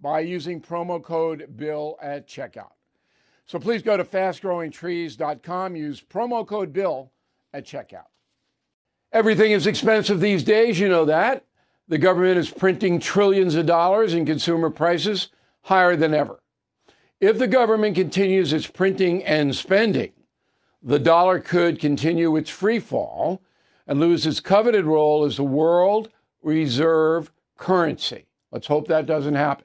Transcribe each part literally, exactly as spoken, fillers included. by using promo code BILL at checkout. So please go to fast growing trees dot com, use promo code BILL at checkout. Everything is expensive these days, you know that. The government is printing trillions of dollars and consumer prices higher than ever. If the government continues its printing and spending, the dollar could continue its free fall and lose its coveted role as the world reserve currency. Let's hope that doesn't happen.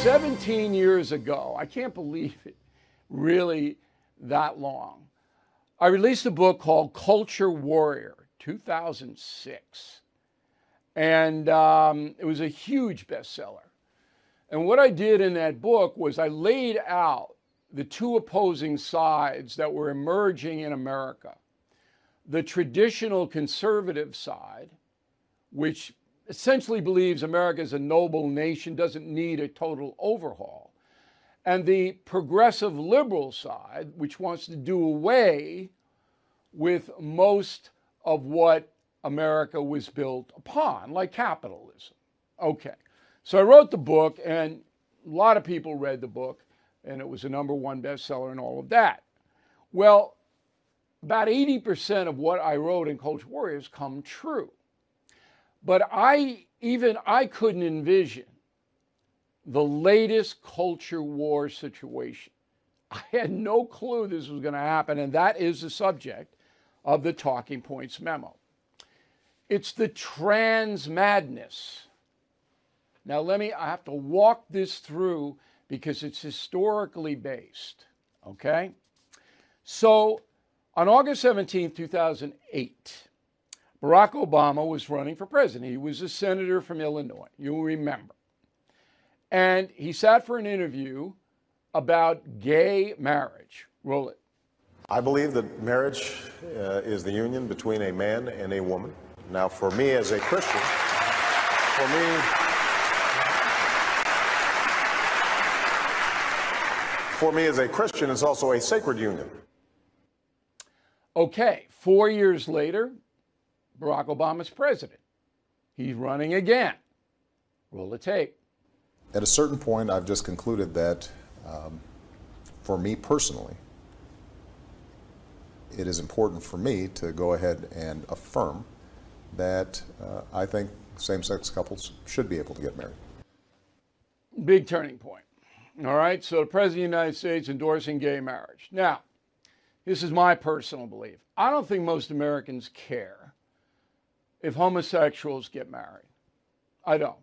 seventeen years ago, I can't believe it, really that long, I released a book called Culture Warrior, two thousand six. And um, it was a huge bestseller. And what I did in that book was I laid out the two opposing sides that were emerging in America. The traditional conservative side, which essentially believes America is a noble nation, doesn't need a total overhaul. And the progressive liberal side, which wants to do away with most of what America was built upon, like capitalism. Okay, so I wrote the book, and a lot of people read the book, and it was a number one bestseller and all of that. Well, about eighty percent of what I wrote in Culture Warrior has come true. But I, even I couldn't envision the latest culture war situation. I had no clue this was going to happen, and that is the subject of the Talking Points memo. It's the trans madness. Now let me, I have to walk this through because it's historically based, okay? So on August seventeenth, two thousand eight, Barack Obama was running for president. He was a senator from Illinois, you'll remember. And he sat for an interview about gay marriage. Roll it. I believe that marriage uh, is the union between a man and a woman. Now, for me as a Christian, for me... For me as a Christian, it's also a sacred union. Okay, four years later, Barack Obama's president. He's running again. Roll the tape. At a certain point, I've just concluded that, um, for me personally, it is important for me to go ahead and affirm that uh, I think same-sex couples should be able to get married. Big turning point. All right, so the president of the United States endorsing gay marriage. Now, this is my personal belief. I don't think most Americans care if homosexuals get married. I don't.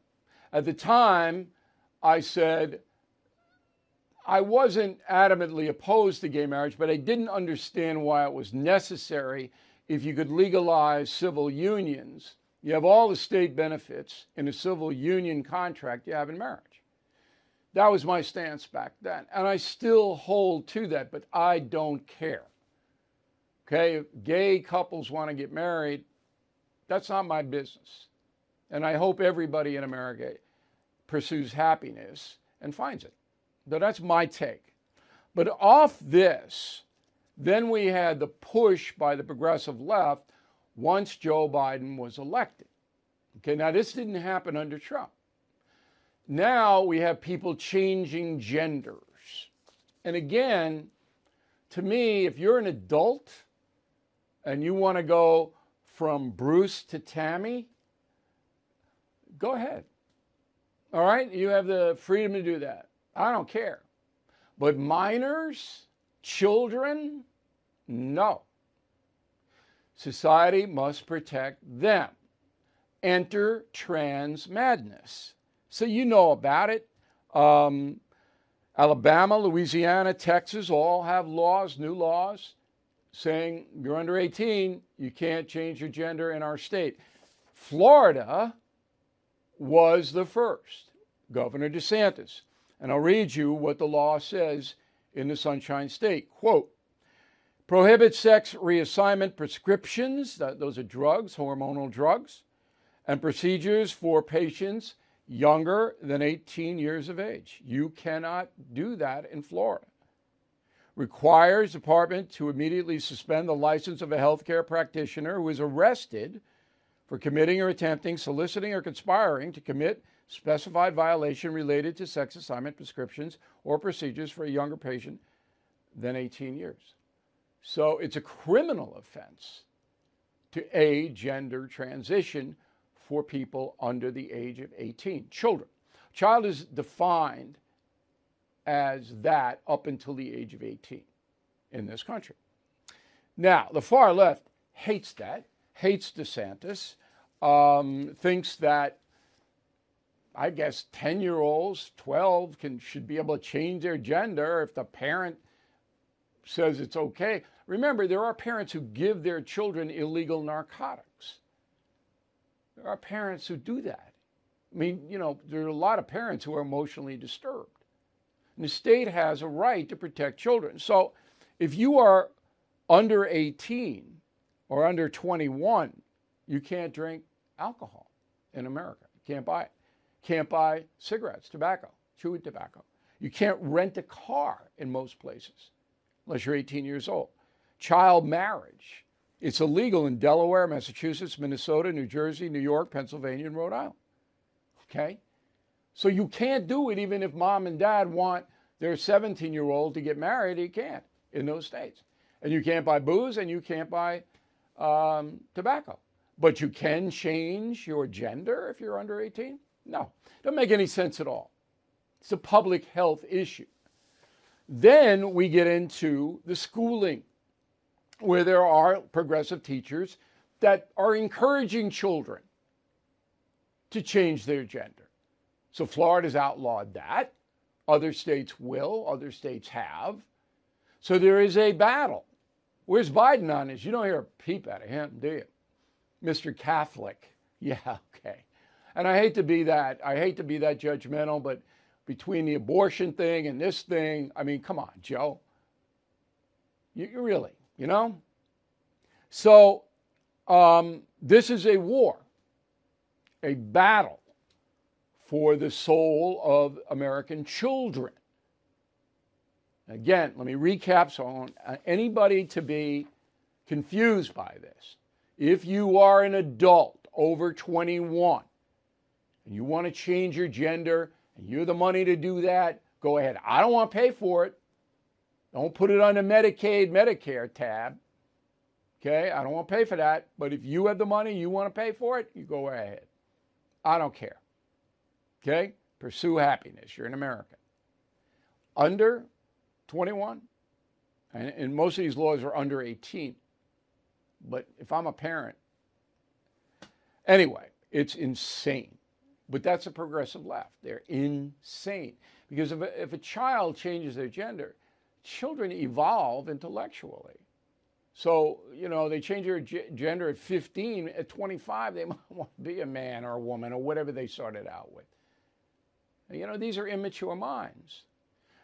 At the time, I said I wasn't adamantly opposed to gay marriage, but I didn't understand why it was necessary if you could legalize civil unions. You have all the state benefits in a civil union contract you have in marriage. That was my stance back then, and I still hold to that, but I don't care. Okay, if gay couples want to get married, that's not my business. And I hope everybody in America pursues happiness and finds it. So that's my take. But off this, then we had the push by the progressive left once Joe Biden was elected. Okay, now this didn't happen under Trump. Now we have people changing genders. And again, to me, if you're an adult and you want to go from Bruce to Tammy, go ahead. All right? You have the freedom to do that. I don't care. But minors, children, no. Society must protect them. Enter trans madness. So you know about it. Um, Alabama, Louisiana, Texas all have laws, new laws, saying you're under eighteen, you can't change your gender in our state. Florida was the first, Governor DeSantis. And I'll read you what the law says in the Sunshine State. Quote, prohibits sex reassignment prescriptions, that, those are drugs, hormonal drugs, and procedures for patients younger than eighteen years of age. You cannot do that in Florida. Requires department to immediately suspend the license of a healthcare practitioner who is arrested for committing or attempting, soliciting, or conspiring to commit specified violation related to sex assignment prescriptions or procedures for a younger patient than eighteen years. So it's a criminal offense to aid gender transition for people under the age of eighteen, children. Child is defined as that up until the age of eighteen in this country. Now, the far left hates that, hates DeSantis, um, thinks that I guess ten-year-olds, twelve, can should be able to change their gender if the parent says it's okay. Remember, there are parents who give their children illegal narcotics. There are parents who do that. I mean, you know, there are a lot of parents who are emotionally disturbed. And the state has a right to protect children. So if you are under eighteen or under twenty-one, you can't drink alcohol in America. You can't buy it. Can't buy cigarettes, tobacco, chewed tobacco. You can't rent a car in most places unless you're eighteen years old. Child marriage. It's illegal in Delaware, Massachusetts, Minnesota, New Jersey, New York, Pennsylvania, and Rhode Island. Okay? So you can't do it even if mom and dad want their seventeen-year-old to get married. He can't in those states. And you can't buy booze and you can't buy um, tobacco. But you can change your gender if you're under eighteen. No, doesn't make any sense at all. It's a public health issue. Then we get into the schooling, where there are progressive teachers that are encouraging children to change their gender. So Florida's outlawed that. Other states will, other states have. So there is a battle. Where's Biden on this? You don't hear a peep out of him, do you? Mister Catholic. Yeah, okay. And I hate to be that, I hate to be that judgmental, but between the abortion thing and this thing, I mean, come on, Joe. You, you really, you know? So um, this is a war, a battle for the soul of American children. Again, let me recap so I don't want anybody to be confused by this. If you are an adult over twenty-one, and you want to change your gender, and you're the money to do that, go ahead. I don't want to pay for it. Don't put it on the Medicaid, Medicare tab. Okay, I don't want to pay for that. But if you have the money, you want to pay for it, you go ahead. I don't care. Okay, pursue happiness. You're in America. Under twenty-one, and, and most of these laws are under eighteen. But if I'm a parent, Anyway, it's insane. But that's a progressive left. They're insane. Because if a, if a child changes their gender, children evolve intellectually. So, you know, they change their g- gender at fifteen. At twenty-five, they might want to be a man or a woman or whatever they started out with. You know, these are immature minds.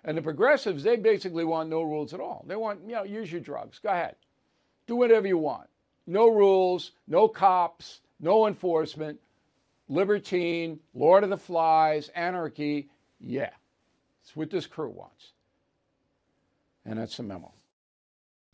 And the progressives, they basically want no rules at all. They want, you know, use your drugs. Go ahead. Do whatever you want. No rules, no cops, no enforcement, libertine, Lord of the Flies, anarchy. Yeah, it's what this crew wants. And that's the memo.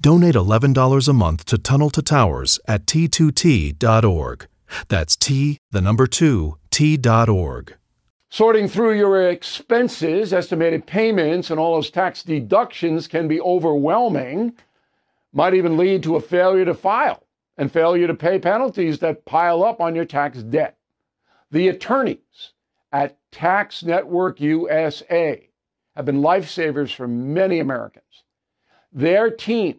Donate eleven dollars a month to Tunnel to Towers at T two T dot org. That's T, the number two, T dot org. Sorting through your expenses, estimated payments, and all those tax deductions can be overwhelming. Might even lead to a failure to file and failure to pay penalties that pile up on your tax debt. The attorneys at Tax Network U S A have been lifesavers for many Americans. Their team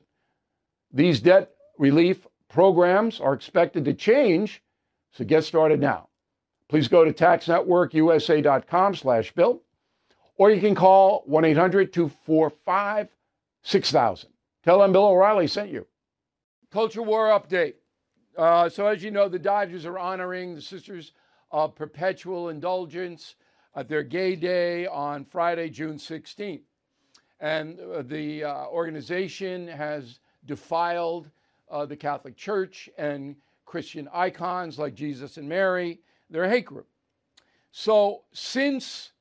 These debt relief programs are expected to change, so get started now. Please go to tax network u s a dot com slash bill, or you can call one eight hundred two four five six thousand. Tell them Bill O'Reilly sent you. Culture War update. Uh, so as you know, the Dodgers are honoring the Sisters of Perpetual Indulgence at their Gay Day on Friday, June sixteenth. And the uh, organization has defiled uh, the Catholic Church and Christian icons like Jesus and Mary. They're a hate group. So since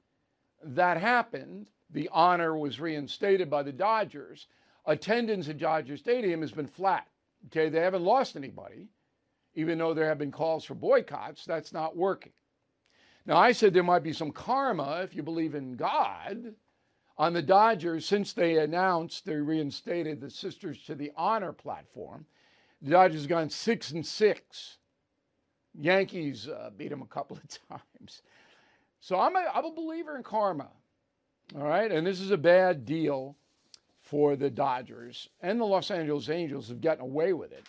that happened, the honor was reinstated by the Dodgers. Attendance at Dodger Stadium has been flat. Okay, they haven't lost anybody, even though there have been calls for boycotts. That's not working. Now, I said there might be some karma, if you believe in God, on the Dodgers, since they announced they reinstated the Sisters to the Honor platform. The Dodgers have gone six and six. Yankees uh, beat them a couple of times. So I'm a, I'm a believer in karma, all right? And this is a bad deal for the Dodgers. And the Los Angeles Angels have gotten away with it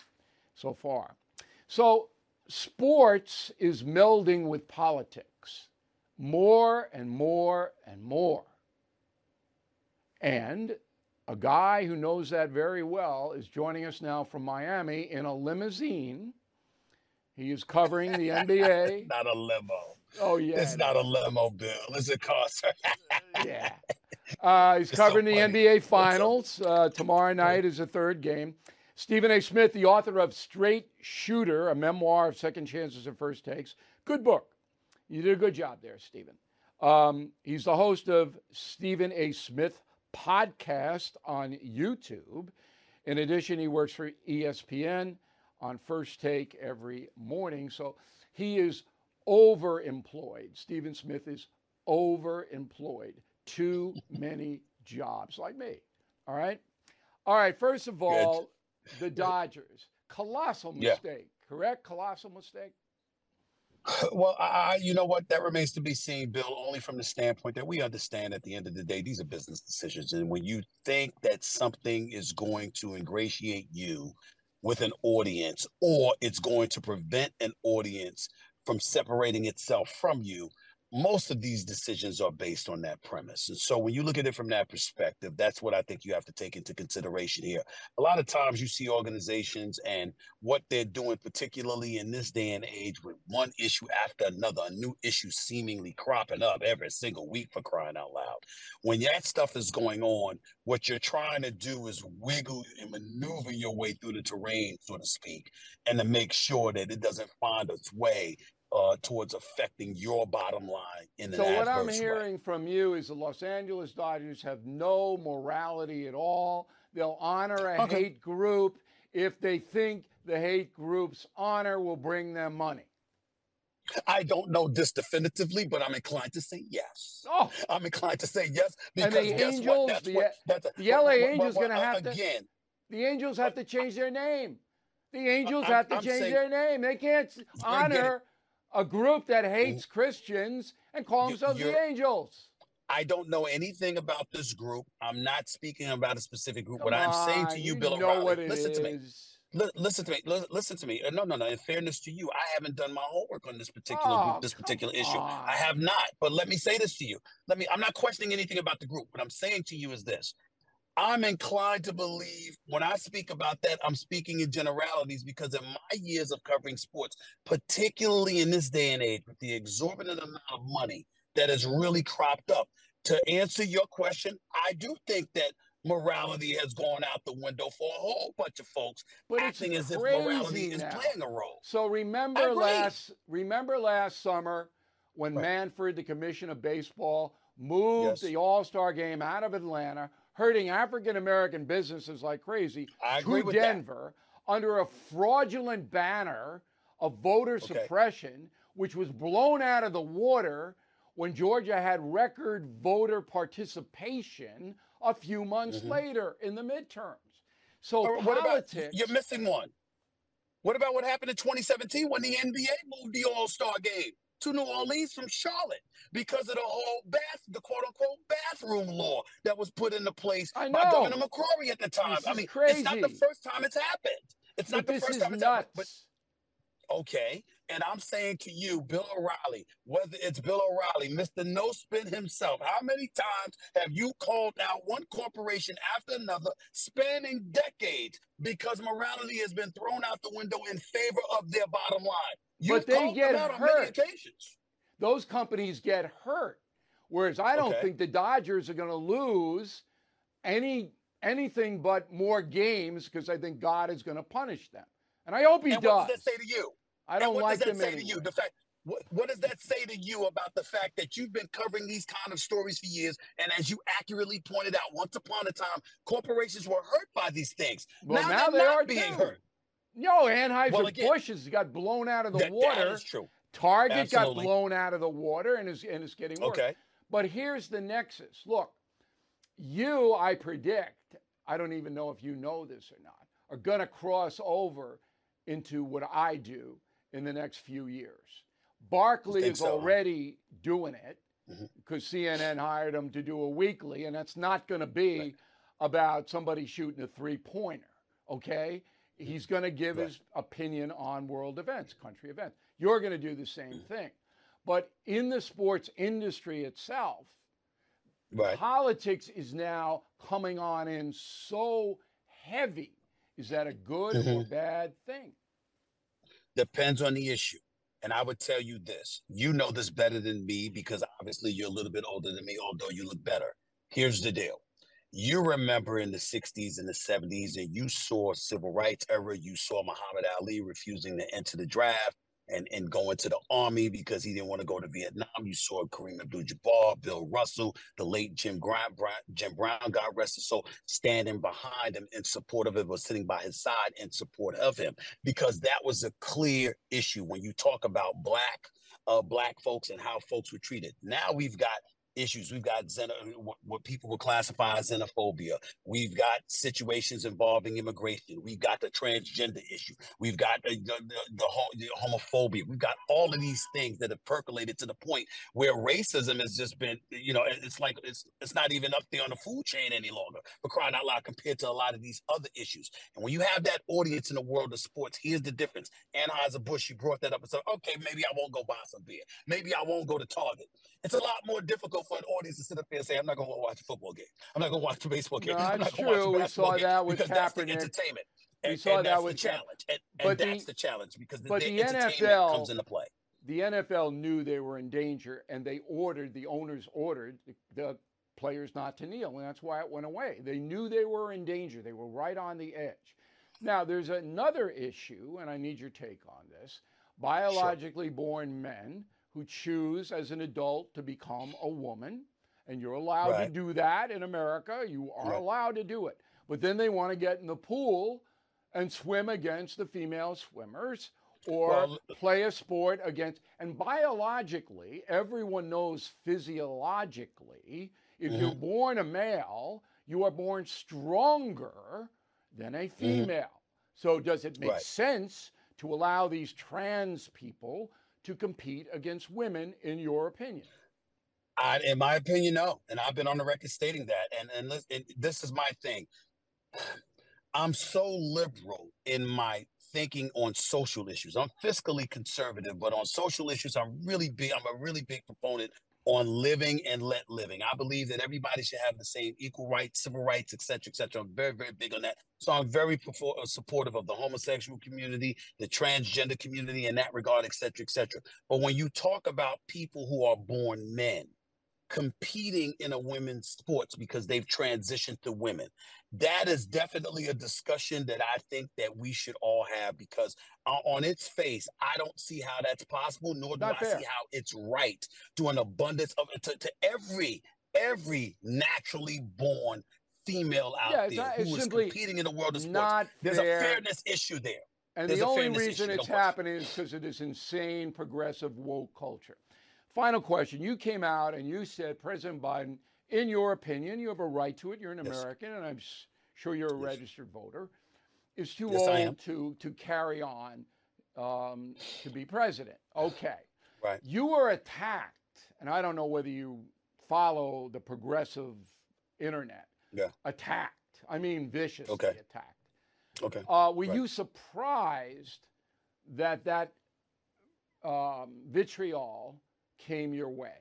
so far. So sports is melding with politics more and more and more. And a guy who knows that very well is joining us now from Miami in a limousine. He is covering the N B A. Not a limo. Oh, yeah. It's not a limo, Bill. It's a car, sir. Yeah. Uh, he's covering so the N B A Finals. Uh, tomorrow night is the third game. Stephen A. Smith, the author of Straight Shooter, a memoir of second chances and first takes. Good book. You did a good job there, Stephen. Um, he's the host of Stephen A. Smith podcast on YouTube. In addition, he works for E S P N on First Take every morning. So he is overemployed. Stephen Smith is overemployed. Too many jobs, like me. All right? All right, first of all, Good. The Dodgers. Colossal mistake, yeah. Correct? Colossal mistake? Well, I, you know what? That remains to be seen, Bill, only from the standpoint that we understand at the end of the day, these are business decisions. And when you think that something is going to ingratiate you with an audience, or it's going to prevent an audience from separating itself from you, most of these decisions are based on that premise. And so when you look at it from that perspective, that's what I think you have to take into consideration here. A lot of times you see organizations and what they're doing, particularly in this day and age, with one issue after another, a new issue seemingly cropping up every single week, for crying out loud. When that stuff is going on, what you're trying to do is wiggle and maneuver your way through the terrain, so to speak, and to make sure that it doesn't find its way Uh, towards affecting your bottom line in an adverse way. So what I'm hearing from you is the Los Angeles Dodgers have no morality at all. They'll honor a okay. hate group if they think the hate group's honor will bring them money. I don't know this definitively, but I'm inclined to say yes. Oh. I'm inclined to say yes because and the guess Angels, what? That's the, what, that's a, the L A what, Angels going to have again, to again. The Angels have to change their name. The Angels I, have to I'm change saying, their name. They can't honor a group that hates Christians and call themselves You're, the Angels. I don't know anything about this group. I'm not speaking about a specific group. Come what on, I'm saying to you, you Bill O'Reilly, listen is. to me. L- listen to me. L- listen to me. No, no, no. In fairness to you, I haven't done my homework on this particular oh, group, this particular on. issue. I have not. But let me say this to you. Let me. I'm not questioning anything about the group. What I'm saying to you is this. I'm inclined to believe when I speak about that, I'm speaking in generalities because in my years of covering sports, particularly in this day and age, with the exorbitant amount of money that has really cropped up, to answer your question, I do think that morality has gone out the window for a whole bunch of folks but acting as if morality now. is playing a role. So remember last, remember last summer when right. Manfred, the Commissioner of Baseball, moved yes. the All-Star Game out of Atlanta, hurting African-American businesses like crazy to Denver that. under a fraudulent banner of voter okay. suppression, which was blown out of the water when Georgia had record voter participation a few months mm-hmm. later in the midterms. So or, politics... What about, you're missing one. What about what happened in twenty seventeen when the N B A moved the All-Star Game to New Orleans from Charlotte because of the whole bath, the quote-unquote bathroom law that was put into place by Governor McCrory at the time. This I mean, crazy. It's not the first time it's happened. It's but not the first time it's nuts. happened. But, okay, and I'm saying to you, Bill O'Reilly, whether it's Bill O'Reilly, Mister No Spin himself, how many times have you called out one corporation after another, spanning decades, because morality has been thrown out the window in favor of their bottom line? You but they get hurt. Those companies get hurt. Whereas I don't okay. think the Dodgers are going to lose any anything but more games because I think God is going to punish them. And I hope he and does. What does that say to you? I don't like them anymore. What does that say anyway. to you? The fact, what, what does that say to you about the fact that you've been covering these kind of stories for years, and as you accurately pointed out, once upon a time, corporations were hurt by these things. Well, now, now they're they not are being too. hurt. No, Anheuser-Busch well, got blown out of the that, water. That is true. Target Absolutely. got blown out of the water and is, and is getting worse. Okay. But here's the nexus. Look, you, I predict, I don't even know if you know this or not, are going to cross over into what I do in the next few years. Barkley is so, already huh? doing it because mm-hmm. C N N hired him to do a weekly, and that's not going to be right. about somebody shooting a three-pointer, okay? He's going to give right. his opinion on world events, country events. You're going to do the same thing. But in the sports industry itself, right. politics is now coming on in so heavy. Is that a good mm-hmm. or bad thing? Depends on the issue. And I would tell you this. You know this better than me because obviously you're a little bit older than me, although you look better. Here's the deal. You remember in the sixties and the seventies, and you saw civil rights era, you saw Muhammad Ali refusing to enter the draft and, and go into the army because he didn't want to go to Vietnam. You saw Kareem Abdul-Jabbar, Bill Russell, the late Jim, Grime, Brown, Jim Brown, God rest his soul, standing behind him in support of him or sitting by his side in support of him because that was a clear issue when you talk about black, uh, black folks and how folks were treated. Now we've got issues. We've got xeno- what people would classify as xenophobia. We've got situations involving immigration. We've got the transgender issue. We've got the, the, the, the, hom- the homophobia. We've got all of these things that have percolated to the point where racism has just been, you know, it's like it's it's not even up there on the food chain any longer, for crying out loud, compared to a lot of these other issues. And when you have that audience in the world of sports, here's the difference. Anheuser-Busch, you brought that up and said, okay, maybe I won't go buy some beer. Maybe I won't go to Target. It's a lot more difficult for an audience to sit up there and say, I'm not going to watch a football game. I'm not going to watch a baseball game. No, that's I'm not true. Watch a we saw game that with Kaepernick. That's the entertainment. And, we saw and that's that with the challenge. And, and that's the, the challenge because the, but the entertainment N F L comes into play. The N F L knew they were in danger, and they ordered, the owners ordered the, the players not to kneel, and that's why it went away. They knew they were in danger. They were right on the edge. Now, there's another issue, and I need your take on this. Biologically sure. born men who choose as an adult to become a woman, and you're allowed right. to do that in America. You are right. allowed to do it. But then they want to get in the pool and swim against the female swimmers or well, play a sport against. And biologically, everyone knows physiologically, if mm-hmm. you're born a male, you are born stronger than a female. Mm-hmm. So does it make right. sense to allow these trans people to compete against women, in your opinion? I, in my opinion, no. And I've been on the record stating that. And, and, and this is my thing. I'm so liberal in my thinking on social issues. I'm fiscally conservative, but on social issues, I'm really big. I'm a really big proponent on living and let living. I believe that everybody should have the same equal rights, civil rights, et cetera, et cetera. I'm very, very big on that. So I'm very perfor- supportive of the homosexual community, the transgender community in that regard, et cetera, et cetera. But when you talk about people who are born men competing in a women's sports because they've transitioned to women, that is definitely a discussion that I think that we should all have, because uh, on its face, I don't see how that's possible, nor do I see how it's right to an abundance of to, to every every naturally born female out yeah, there not, who is competing in the world of sports. There's fair. a fairness issue there. And There's the only reason it's happening is because of this insane progressive woke culture. Final question. You came out and you said, President Biden, in your opinion, you have a right to it. You're an yes. American, and I'm sure you're a yes. registered voter, is too yes, old to, to carry on um, to be president. Okay. Right. You were attacked, and I don't know whether you follow the progressive internet. Yeah. Attacked. I mean viciously okay. attacked. Okay. Uh, were right. you surprised that that um, vitriol came your way?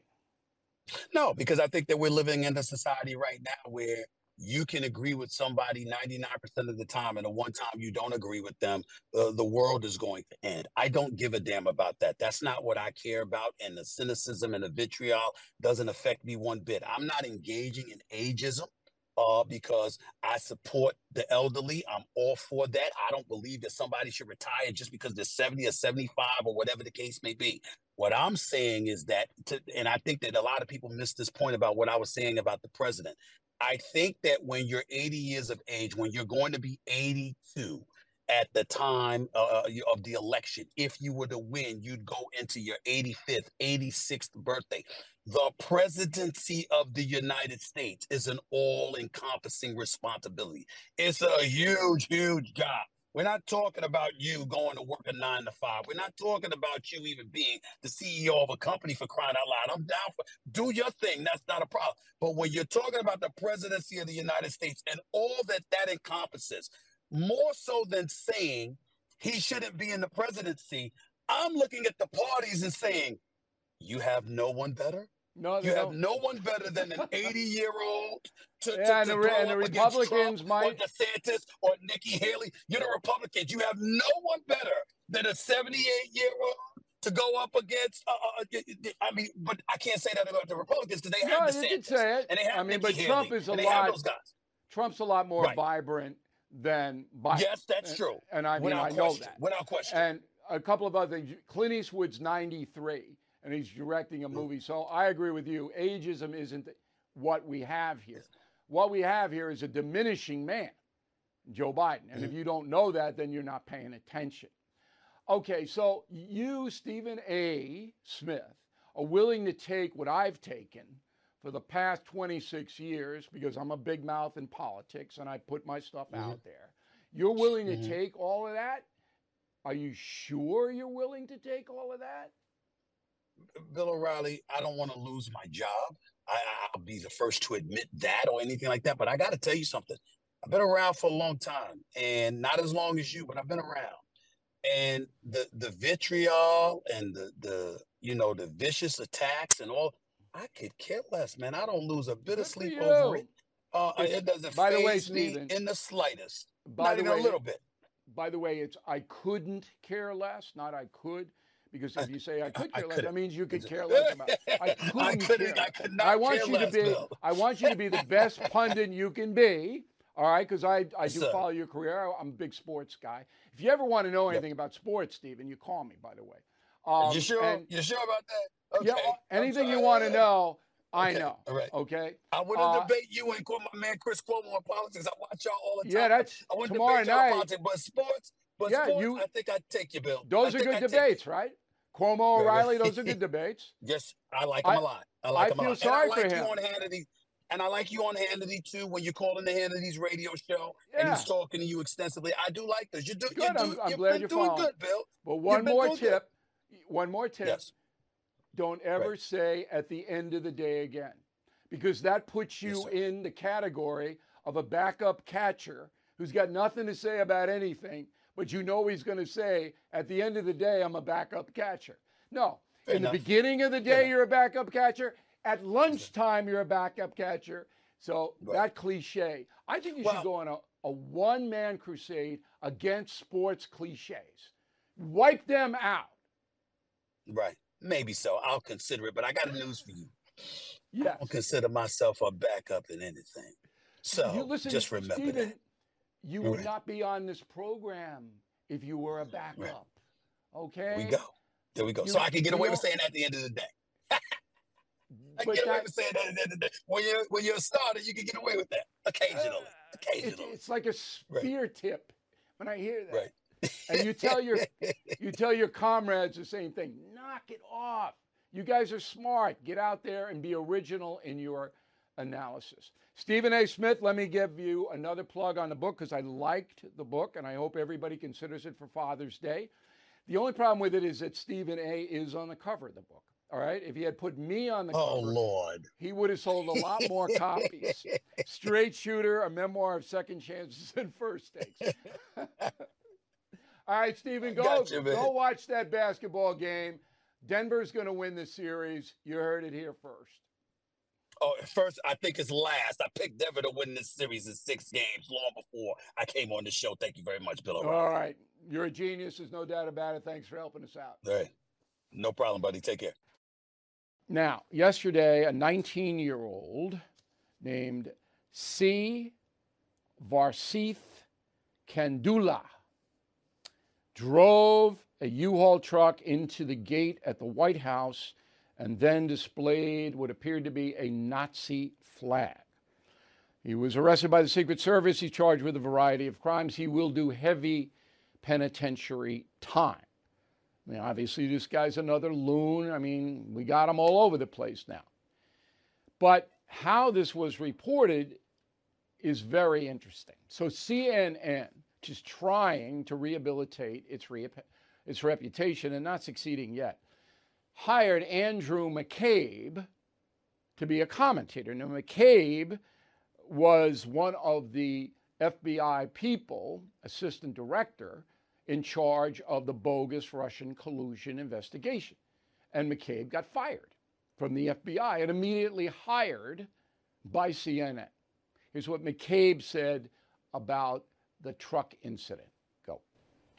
No, because I think that we're living in a society right now where you can agree with somebody ninety-nine percent of the time, and the one time you don't agree with them, uh, the world is going to end. I don't give a damn about that. That's not what I care about, and the cynicism and the vitriol doesn't affect me one bit. I'm not engaging in ageism. Uh, because I support the elderly. I'm all for that. I don't believe that somebody should retire just because they're seventy or seventy-five or whatever the case may be. What I'm saying is that, to, and I think that a lot of people miss this point about what I was saying about the president. I think that when you're eighty years of age, when you're going to be eighty-two at the time uh, of the election, if you were to win, you'd go into your eighty-fifth, eighty-sixth birthday. The presidency of the United States is an all-encompassing responsibility. It's a huge, huge job. We're not talking about you going to work a nine to five. We're not talking about you even being the C E O of a company, for crying out loud. I'm down for, do your thing. That's not a problem. But when you're talking about the presidency of the United States and all that that encompasses, more so than saying he shouldn't be in the presidency, I'm looking at the parties and saying, you have no one better? No, You have no. no one better than an eighty-year-old to, yeah, to, to and the, and the Republicans, might... or DeSantis or Nikki Haley. You're the Republicans. You have no one better than a seventy-eight-year-old to go up against, uh, uh, I mean, but I can't say that about the Republicans because they have DeSantis. No, you can say it. And they have I mean, Nikki but Haley, Trump is a lot, Trump's a lot more right. vibrant than Biden. Yes, that's true. And, and I mean, without I question. know that. Without question. And a couple of other things. Clint Eastwood's ninety-three, and he's directing a movie. So I agree with you. Ageism isn't what we have here. What we have here is a diminishing man, Joe Biden. And if you don't know that, then you're not paying attention. Okay, so you, Stephen A. Smith, are willing to take what I've taken for the past twenty-six years, because I'm a big mouth in politics and I put my stuff mm-hmm. out there. You're willing to mm-hmm. take all of that? Are you sure you're willing to take all of that? Bill O'Reilly, I don't want to lose my job. I, I'll be the first to admit that or anything like that. But I got to tell you something. I've been around for a long time, and not as long as you, but I've been around. And the the vitriol and the, the you know, the vicious attacks and all, I could care less, man. I don't lose a bit of sleep over it. Uh, it doesn't faze me in the slightest, not even a little bit. By the way, it's I couldn't care less, not I could. Because if you say I could care I less, that means you could care less about it. I couldn't I couldn't, care. I could not I want care you less, to be. Bill. I want you to be the best pundit you can be. All right, because I I do so, follow your career. I'm a big sports guy. If you ever want to know anything yep. about sports, Stephen, you call me. By the way, um, you sure? And, you sure about that? Okay. Yeah. Anything you want to know, I okay. know. All right. Okay. I wouldn't uh, debate you and my man Chris Cuomo on politics. I watch y'all all the time. Yeah, that's I wouldn't tomorrow debate y'all night. Politics, but sports, but yeah, sports, you, I think I'd take you, Bill. Those I are good I'd debates, right? Cuomo, O'Reilly, those are good debates. Yes, I like him I, a lot. I like I him a lot. Sorry and I like for you him. on Hannity, and I like you on Hannity too. When you call in the Hannity's radio show yeah. and he's talking to you extensively, I do like this. You do. Good. You do I'm, I'm you've glad been you're doing following. good, Bill. But one more tip. Good. One more tip. Yes. Don't ever right. say "at the end of the day" again, because that puts you yes, in the category of a backup catcher who's got nothing to say about anything. But you know he's going to say, at the end of the day, I'm a backup catcher. No. Fair in enough. the beginning of the day, Fair you're a backup catcher. At lunchtime, you're a backup catcher. So right. that cliche. I think you well, should go on a, a one-man crusade against sports cliches. Wipe them out. Right. Maybe so. I'll consider it. But I got news for you. Yes. I don't consider myself a backup in anything. So you listen, just remember Stephen, that. You would right. not be on this program if you were a backup. Right. Okay? There we go. There we go. You, so I can get away with saying that at the end of the day. I can get away that, with saying that at the end of the day. When you're, when you're a starter, you can get away with that. Occasionally. Uh, Occasionally. It, it's like a spear right. tip when I hear that. Right. And you tell your you tell your comrades the same thing. Knock it off. You guys are smart. Get out there and be original in your analysis. Stephen A. Smith, let me give you another plug on the book because I liked the book and I hope everybody considers it for Father's Day. The only problem with it is that Stephen A. is on the cover of the book. All right. If he had put me on the oh, cover, Lord. he would have sold a lot more copies. Straight Shooter, a memoir of second chances and first takes. All right, Stephen, go, you, go watch that basketball game. Denver's going to win the series. You heard it here first. Oh, first, I think it's last. I picked Denver to win this series in six games long before I came on the show. Thank you very much, Bill O'Reilly. All right. You're a genius. There's no doubt about it. Thanks for helping us out. All right. No problem, buddy. Take care. Now, yesterday, a nineteen-year-old named C. Varsith Kandula drove a U-Haul truck into the gate at the White House and then displayed what appeared to be a Nazi flag. He was arrested by the Secret Service. He's charged with a variety of crimes. He will do heavy penitentiary time. I mean, obviously, this guy's another loon. I mean, we got him all over the place now. But how this was reported is very interesting. So C N N is trying to rehabilitate its, re- its reputation and not succeeding yet. Hired Andrew McCabe to be a commentator. Now, McCabe was one of the F B I people, assistant director, in charge of the bogus Russian collusion investigation. And McCabe got fired from the F B I and immediately hired by C N N. Here's what McCabe said about the truck incident. Go.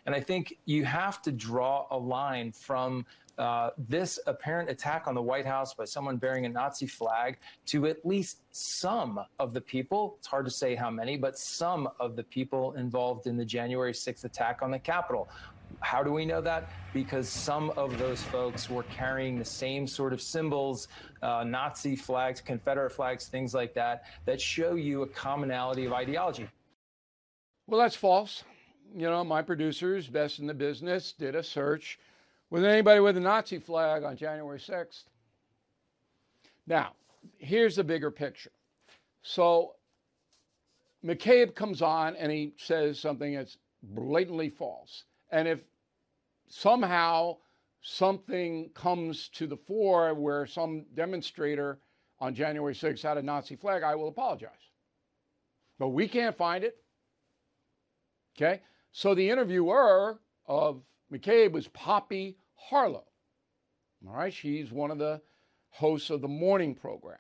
And I think you have to draw a line from Uh, this apparent attack on the White House by someone bearing a Nazi flag to at least some of the people, it's hard to say how many, but some of the people involved in the January sixth attack on the Capitol. How do we know that? Because some of those folks were carrying the same sort of symbols, uh, Nazi flags, Confederate flags, things like that, that show you a commonality of ideology. Well, that's false. You know, my producers, best in the business, did a search. Was anybody with a Nazi flag on January sixth? Now, here's the bigger picture. So McCabe comes on and he says something that's blatantly false. And if somehow something comes to the fore where some demonstrator on January sixth had a Nazi flag, I will apologize. But we can't find it. Okay? So the interviewer of McCabe was Poppy Harlow. All right? She's one of the hosts of the morning program.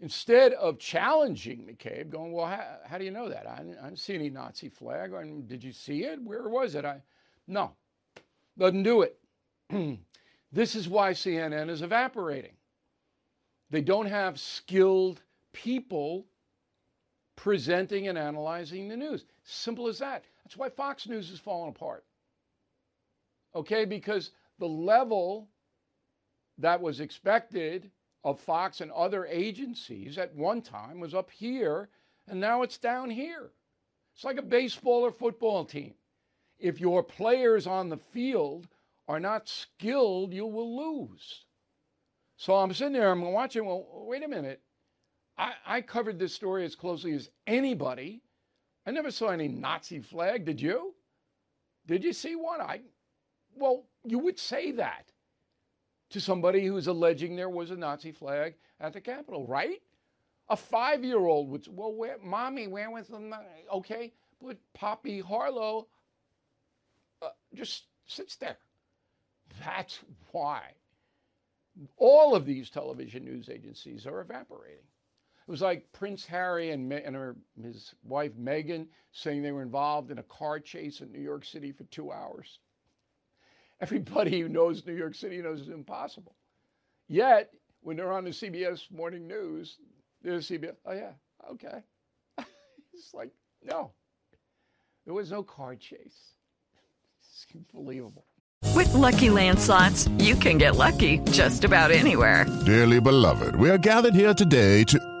Instead of challenging McCabe, going, well, how, how do you know that? I didn't, I didn't see any Nazi flag. I mean, did you see it? Where was it? I No. Doesn't do it. This is why C N N is evaporating. They don't have skilled people presenting and analyzing the news. Simple as that. That's why Fox News is falling apart. Okay, because the level that was expected of Fox and other agencies at one time was up here, and now it's down here. It's like a baseball or football team. If your players on the field are not skilled, you will lose. So I'm sitting there, I'm watching, well, wait a minute. I, I covered this story as closely as anybody. I never saw any Nazi flag. Did you? Did you see one? I, well, you would say that to somebody who's alleging there was a Nazi flag at the Capitol, right? A five-year-old would say, well, where, Mommy, where was the... Okay, but Poppy Harlow uh, just sits there. That's why all of these television news agencies are evaporating. It was like Prince Harry and, and her, his wife Meghan saying they were involved in a car chase in New York City for two hours. Everybody who knows New York City knows it's impossible. Yet, when they're on the C B S morning news, there's C B S, oh yeah, okay. It's like, no, there was no car chase. It's unbelievable. With Lucky Land Slots, you can get lucky just about anywhere. Dearly beloved, we are gathered here today to...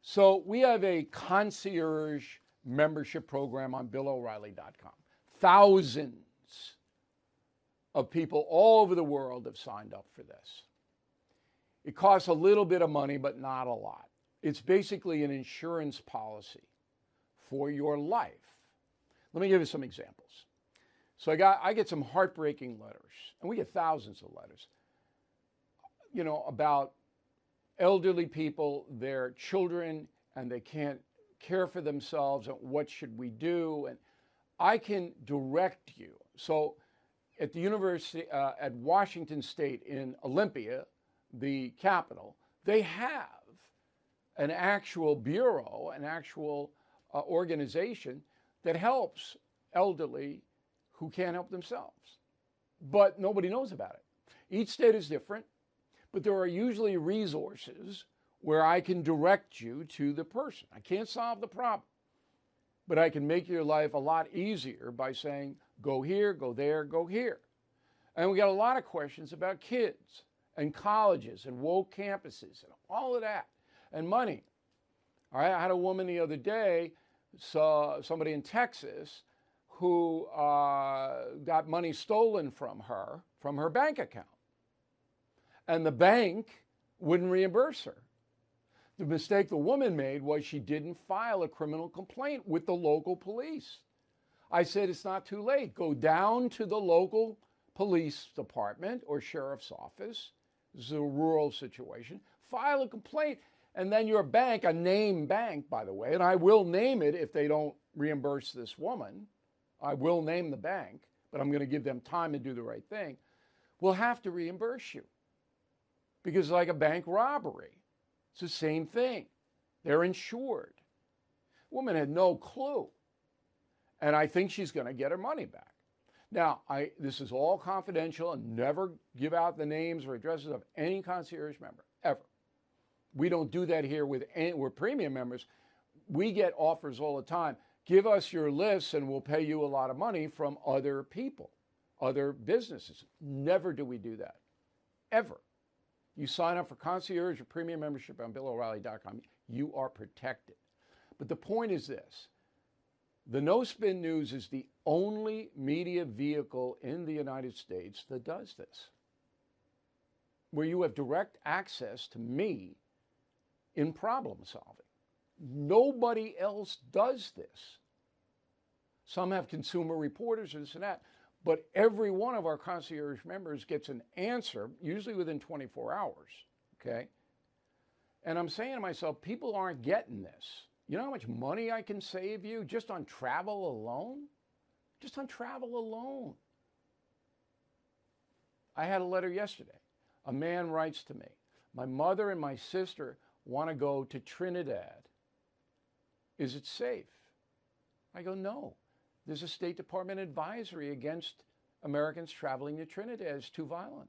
So we have a concierge membership program on Bill O'Reilly dot com. Thousands of people all over the world have signed up for this. It costs a little bit of money, but not a lot. It's basically an insurance policy for your life. Let me give you some examples. So I got I get some heartbreaking letters, and we get thousands of letters, you know, about elderly people, their children, and they can't care for themselves, and what should we do? And I can direct you. So at the university, uh, at Washington State in Olympia, the capital, they have an actual bureau, an actual uh, organization that helps elderly who can't help themselves. But nobody knows about it. Each state is different, but there are usually resources where I can direct you to the person. I can't solve the problem, but I can make your life a lot easier by saying, go here, go there, go here. And we got a lot of questions about kids and colleges and woke campuses and all of that and money. All right, I had a woman the other day, saw somebody in Texas who uh, got money stolen from her, from her bank account. And the bank wouldn't reimburse her. The mistake the woman made was she didn't file a criminal complaint with the local police. I said, it's not too late. Go down to the local police department or sheriff's office. This is a rural situation. File a complaint. And then your bank, a named bank, by the way, and I will name it if they don't reimburse this woman. I will name the bank, but I'm going to give them time to do the right thing. Will have to reimburse you because it's like a bank robbery. It's the same thing. They're insured. Woman had no clue. And I think she's going to get her money back. Now, I, this is all confidential and never give out the names or addresses of any concierge member, ever. We don't do that here with any, we're premium members. We get offers all the time. Give us your lists and we'll pay you a lot of money from other people, other businesses. Never do we do that, ever. You sign up for concierge or premium membership on Bill O'Reilly dot com, you are protected. But the point is this. The No Spin News is the only media vehicle in the United States that does this, where you have direct access to me in problem solving. Nobody else does this. Some have consumer reporters and this and that, but every one of our concierge members gets an answer, usually within twenty-four hours, okay? And I'm saying to myself, people aren't getting this. You know how much money I can save you just on travel alone? Just on travel alone. I had a letter yesterday. A man writes to me, my mother and my sister want to go to Trinidad. Is it safe? I go, no. There's a State Department advisory against Americans traveling to Trinidad. It's too violent.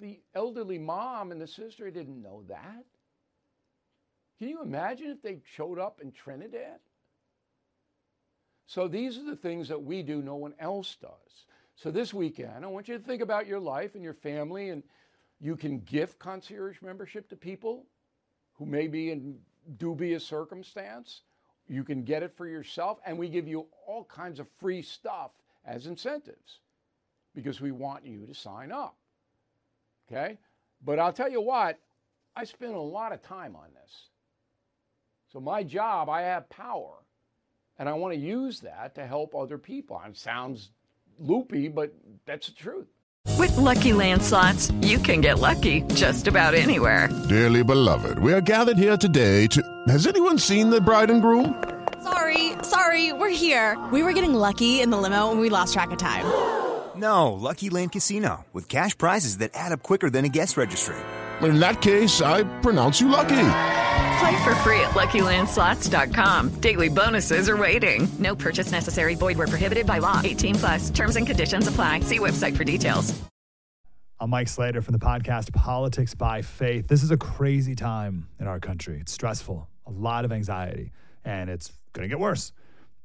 The elderly mom and the sister didn't know that. Can you imagine if they showed up in Trinidad? So these are the things that we do, no one else does. So this weekend, I want you to think about your life and your family, and you can gift concierge membership to people who may be in dubious circumstance. You can get it for yourself, and we give you all kinds of free stuff as incentives because we want you to sign up, okay? But I'll tell you what, I spend a lot of time on this. So my job, I have power, and I want to use that to help other people. It sounds loopy, but that's the truth. With Lucky Land Slots, you can get lucky just about anywhere. Dearly beloved, we are gathered here today to... Has anyone seen the bride and groom? Sorry, sorry, we're here. We were getting lucky in the limo and we lost track of time. No, Lucky Land Casino, with cash prizes that add up quicker than a guest registry. In that case, I pronounce you lucky. Play for free at Lucky Land Slots dot com. Daily bonuses are waiting. No purchase necessary. Void where prohibited by law. eighteen plus. Terms and conditions apply. See website for details. I'm Mike Slater from the podcast Politics by Faith. This is a crazy time in our country. It's stressful, a lot of anxiety, and it's going to get worse.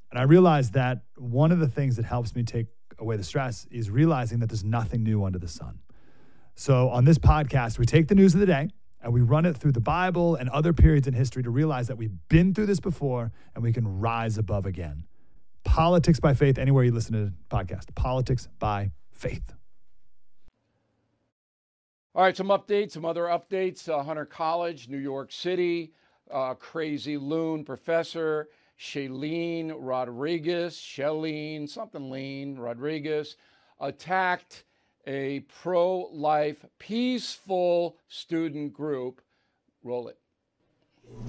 And I realized that one of the things that helps me take away the stress is realizing that there's nothing new under the sun. So on this podcast, we take the news of the day, and we run it through the Bible and other periods in history to realize that we've been through this before and we can rise above again. Politics by Faith, anywhere you listen to the podcast. Politics by Faith. All right, some updates, some other updates. Uh, Hunter College, New York City, uh, crazy loon professor, Shailene Rodriguez, Shailene, something lean, Rodriguez, attacked a pro-life, peaceful student group. Roll it.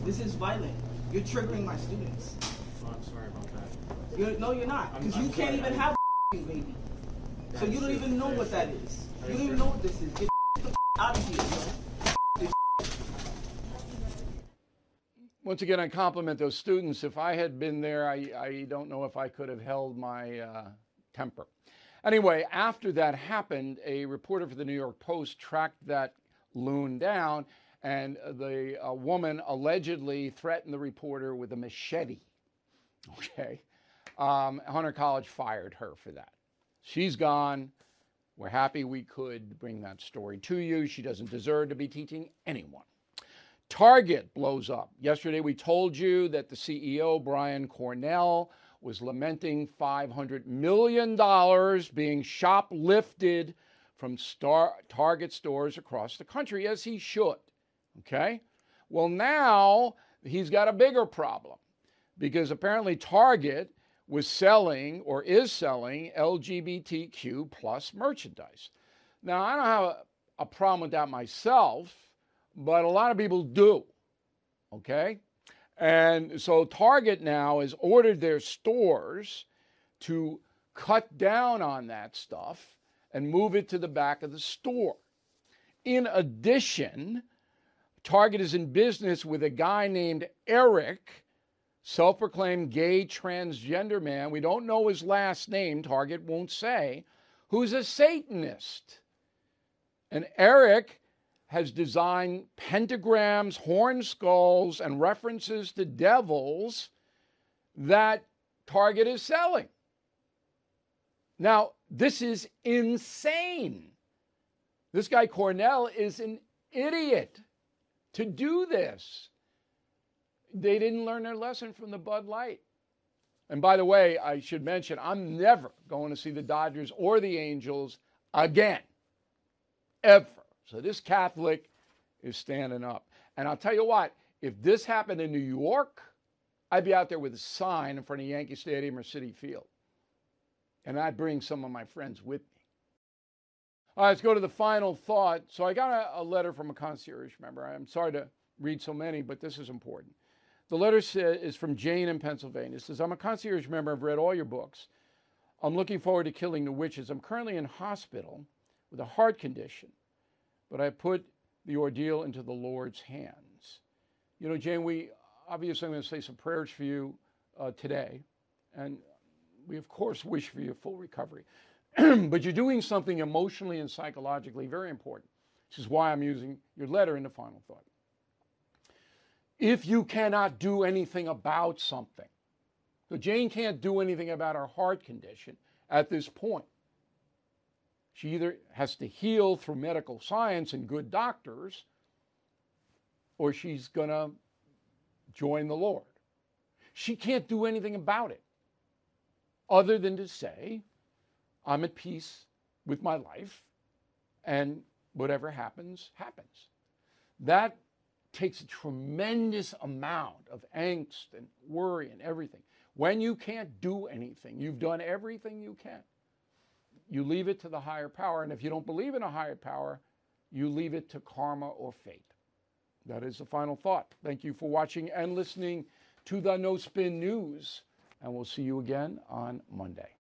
This is violent. You're triggering my students. Oh, I'm sorry about that. You're, no, you're not, because you I'm can't sorry. even have a baby. So you don't even know what that is. You don't even know what this is. Get the out of here, yo. Once again, I compliment those students. If I had been there, I, I don't know if I could have held my uh, temper. Anyway, after that happened, a reporter for the New York Post tracked that loon down, and the uh, woman allegedly threatened the reporter with a machete. Okay. Um, Hunter College fired her for that. She's gone. We're happy we could bring that story to you. She doesn't deserve to be teaching anyone. Target blows up. Yesterday we told you that the C E O, Brian Cornell, was lamenting five hundred million dollars being shoplifted from star- Target stores across the country, as he should, okay? Well, now he's got a bigger problem because apparently Target was selling or is selling L G B T Q plus merchandise. Now, I don't have a, a problem with that myself, but a lot of people do, okay? And so Target now has ordered their stores to cut down on that stuff and move it to the back of the store. In addition, Target is in business with a guy named Eric, self-proclaimed gay transgender man. We don't know his last name, Target won't say, who's a Satanist. And Eric has designed pentagrams, horn skulls, and references to devils that Target is selling. Now, this is insane. This guy Cornell is an idiot to do this. They didn't learn their lesson from the Bud Light. And by the way, I should mention, I'm never going to see the Dodgers or the Angels again, ever. So this Catholic is standing up. And I'll tell you what, if this happened in New York, I'd be out there with a sign in front of Yankee Stadium or City Field. And I'd bring some of my friends with me. All right, let's go to the final thought. So I got a, a letter from a concierge member. I'm sorry to read so many, but this is important. The letter says, is from Jane in Pennsylvania. It says, I'm a concierge member. I've read all your books. I'm looking forward to killing the witches. I'm currently in hospital with a heart condition, but I put the ordeal into the Lord's hands. You know, Jane, we obviously, I'm going to say some prayers for you uh, today. And we, of course, wish for your full recovery. But you're doing something emotionally and psychologically very important. This is why I'm using your letter in the final thought. If you cannot do anything about something, so Jane can't do anything about her heart condition at this point. She either has to heal through medical science and good doctors, or she's going to join the Lord. She can't do anything about it, other than to say, I'm at peace with my life, and whatever happens, happens. That takes a tremendous amount of angst and worry and everything. When you can't do anything, you've done everything you can. You leave it to the higher power, and if you don't believe in a higher power, you leave it to karma or fate. That is the final thought. Thank you for watching and listening to the No Spin News. And we'll see you again on Monday.